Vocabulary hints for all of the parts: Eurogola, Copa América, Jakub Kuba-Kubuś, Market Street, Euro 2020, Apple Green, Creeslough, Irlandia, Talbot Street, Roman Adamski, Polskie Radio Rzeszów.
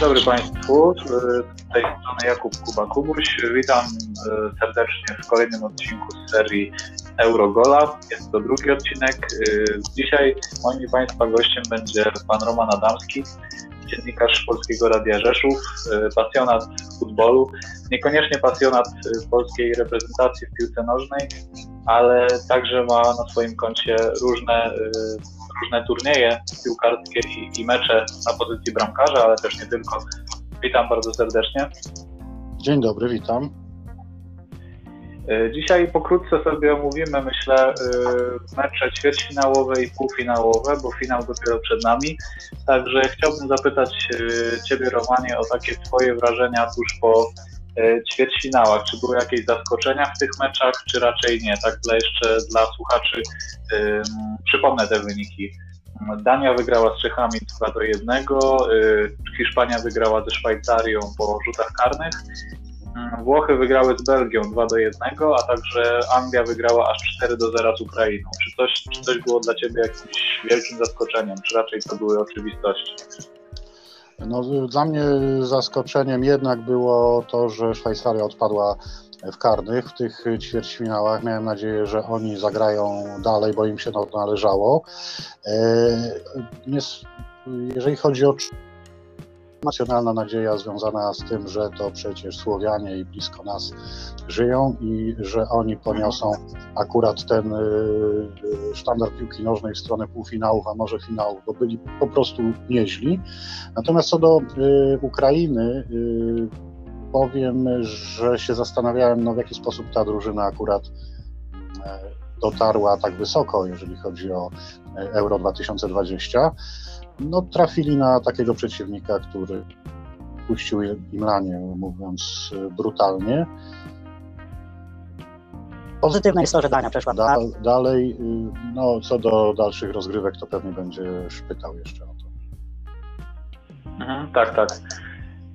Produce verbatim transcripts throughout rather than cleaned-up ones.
dobry Państwu, z tej strony Jakub Kuba-Kubuś. Witam serdecznie w kolejnym odcinku z serii Eurogola. Jest to drugi odcinek. Dzisiaj moim i Państwa gościem będzie pan Roman Adamski, dziennikarz Polskiego Radia Rzeszów, pasjonat futbolu, niekoniecznie pasjonat polskiej reprezentacji w piłce nożnej, ale także ma na swoim koncie różne różne turnieje piłkarskie i, i mecze na pozycji bramkarza, ale też nie tylko. Witam bardzo serdecznie. Dzień dobry, witam. Dzisiaj pokrótce sobie omówimy, myślę, mecze ćwierćfinałowe i półfinałowe, bo finał dopiero przed nami. Także chciałbym zapytać Ciebie, Romanie, o takie Twoje wrażenia tuż po ćwierćfinałach. Czy były jakieś zaskoczenia w tych meczach, czy raczej nie? Tak dla jeszcze dla słuchaczy yy, przypomnę te wyniki. Dania wygrała z Czechami dwa do jednego, yy, Hiszpania wygrała ze Szwajcarią po rzutach karnych, yy, Włochy wygrały z Belgią dwa do jednego, a także Anglia wygrała aż cztery do zera z Ukrainą. Czy coś, czy coś było dla Ciebie jakimś wielkim zaskoczeniem, czy raczej to były oczywistości? No, dla mnie zaskoczeniem jednak było to, że Szwajcaria odpadła w karnych w tych ćwierćfinałach. Miałem nadzieję, że oni zagrają dalej, bo im się to należało. Jeżeli chodzi o nacjonalna nadzieja związana z tym, że to przecież Słowianie i blisko nas żyją i że oni poniosą akurat ten sztandar piłki nożnej w stronę półfinałów, a może finałów, bo byli po prostu nieźli. Natomiast co do Ukrainy, powiem, że się zastanawiałem, no w jaki sposób ta drużyna akurat dotarła tak wysoko, jeżeli chodzi o Euro dwa tysiące dwadzieścia. No, trafili na takiego przeciwnika, który puścił im lanie, mówiąc brutalnie. Pozytywne jest to, że Dania przeszła. Da, dalej, no, co do dalszych rozgrywek, to pewnie będziesz pytał jeszcze o to. Mhm, tak, tak.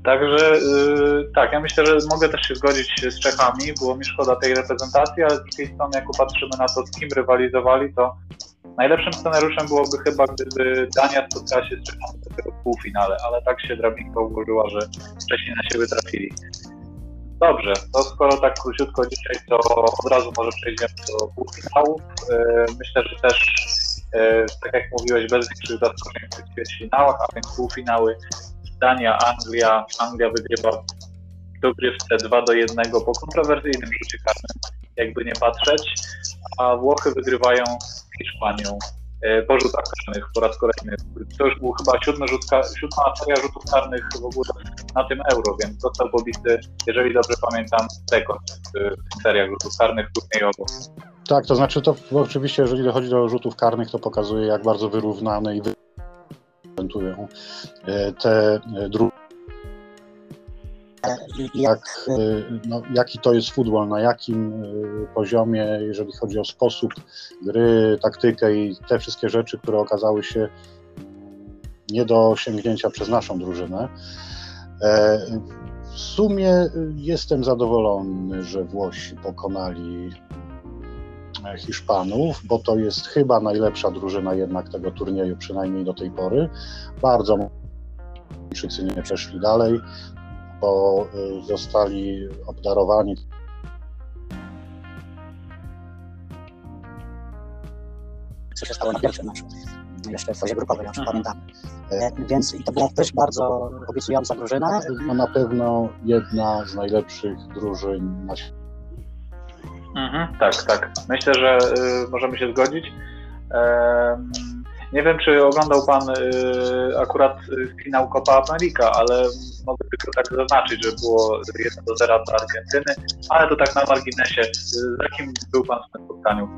Także yy, tak, ja myślę, że mogę też się zgodzić z Czechami. Było mi szkoda tej reprezentacji, ale z drugiej strony, jak popatrzymy na to, z kim rywalizowali, to najlepszym scenariuszem byłoby chyba, gdyby Dania spotkała się z Czechami w półfinale, ale tak się drabinka ułożyła, że wcześniej na siebie trafili. Dobrze, to skoro tak króciutko dzisiaj, to od razu może przejdziemy do półfinałów. Myślę, że też, tak jak mówiłeś, bez większych zaskoczeń w tych finałach, a więc półfinały Dania, Anglia. Anglia wygrywa w dogrywce dwa do jednego po kontrowersyjnym rzucie karnym, jakby nie patrzeć, a Włochy wygrywają z Hiszpanią po rzutach karnych po raz kolejny. To już był chyba siódmy rzut, siódma seria rzutów karnych w ogóle na tym Euro, więc został pobity, jeżeli dobrze pamiętam, rekord w seriach rzutów karnych turniejowo. Tak, to znaczy to oczywiście, jeżeli dochodzi do rzutów karnych, to pokazuje, jak bardzo wyrównane i prezentują te drugie. Jak, no, jaki to jest futbol, na jakim poziomie, jeżeli chodzi o sposób gry, taktykę i te wszystkie rzeczy, które okazały się nie do osiągnięcia przez naszą drużynę. W sumie jestem zadowolony, że Włosi pokonali Hiszpanów, bo to jest chyba najlepsza drużyna jednak tego turnieju, przynajmniej do tej pory. Bardzo Chińczycy nie przeszli dalej, bo zostali obdarowani. Co się stało na pierwszym meczu, jeszcze w fazie grupowej, już pamiętam. Więc i to była też bardzo obiecująca drużyna. No, na pewno jedna z najlepszych drużyn na świecie. Mhm, tak, tak. Myślę, że y, możemy się zgodzić. Um... Nie wiem, czy oglądał Pan y, akurat finał Copa América, ale mogę tylko tak zaznaczyć, że było jeden do zera dla Argentyny, ale to tak na marginesie. Za kim był Pan w tym spotkaniu?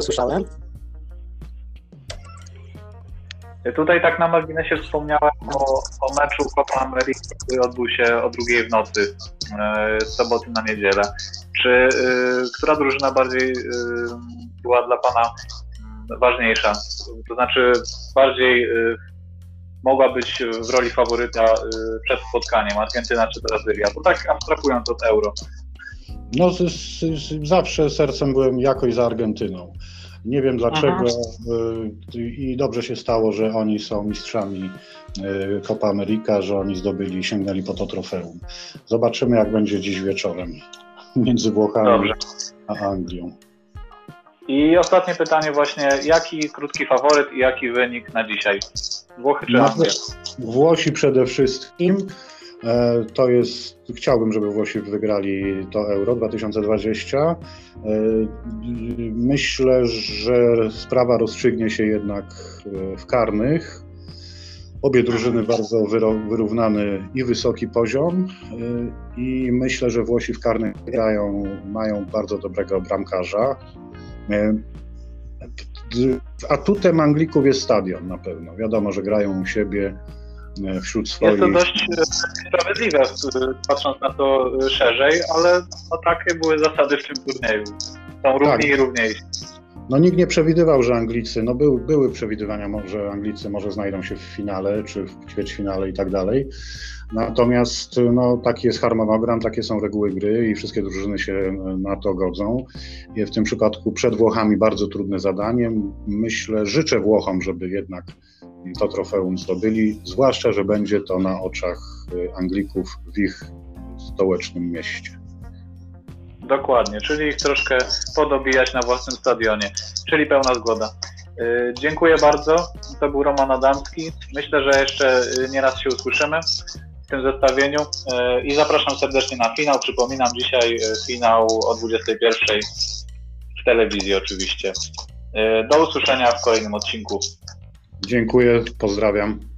Słyszałem? Tutaj tak na marginesie wspomniałem o, o meczu Copa América, który odbył się o drugiej w nocy, z soboty na niedzielę. Czy y, która drużyna bardziej y, była dla Pana ważniejsza? To znaczy bardziej y, mogła być w roli faworyta y, przed spotkaniem Argentyna czy Brazylia? Bo tak abstrahując od Euro. No z, z, z, zawsze sercem byłem jakoś za Argentyną. Nie wiem dlaczego. Aha. I dobrze się stało, że oni są mistrzami Copa América, że oni zdobyli, sięgnęli po to trofeum. Zobaczymy, jak będzie dziś wieczorem między Włochami dobrze. A Anglią. I ostatnie pytanie właśnie, jaki krótki faworyt i jaki wynik na dzisiaj? Włochy czy Anglia? Włosi przede wszystkim. To jest, chciałbym, żeby Włosi wygrali to Euro dwa tysiące dwudzieste. Myślę, że sprawa rozstrzygnie się jednak w karnych. Obie drużyny bardzo wyrównany i wysoki poziom i myślę, że Włosi w karnych grają, mają bardzo dobrego bramkarza. Atutem Anglików jest stadion na pewno. Wiadomo, że grają u siebie wśród swoich. Jest to dość sprawiedliwe, patrząc na to szerzej, ale no takie były zasady w tym turnieju. Są równi tak. i równiejsi. No nikt nie przewidywał, że Anglicy, no były, były przewidywania, że Anglicy może znajdą się w finale, czy w ćwierćfinale i tak dalej. Natomiast no, taki jest harmonogram, takie są reguły gry i wszystkie drużyny się na to godzą. W tym przypadku przed Włochami bardzo trudne zadanie. Myślę, życzę Włochom, żeby jednak to trofeum zdobyli, zwłaszcza, że będzie to na oczach Anglików w ich stołecznym mieście. Dokładnie, czyli ich troszkę podobijać na własnym stadionie, czyli pełna zgoda. Yy, dziękuję bardzo, to był Roman Adamski. Myślę, że jeszcze nieraz się usłyszymy w tym zestawieniu yy, i zapraszam serdecznie na finał. Przypominam, dzisiaj finał o dwudziestej pierwszej w telewizji oczywiście. Yy, do usłyszenia w kolejnym odcinku. Dziękuję, pozdrawiam.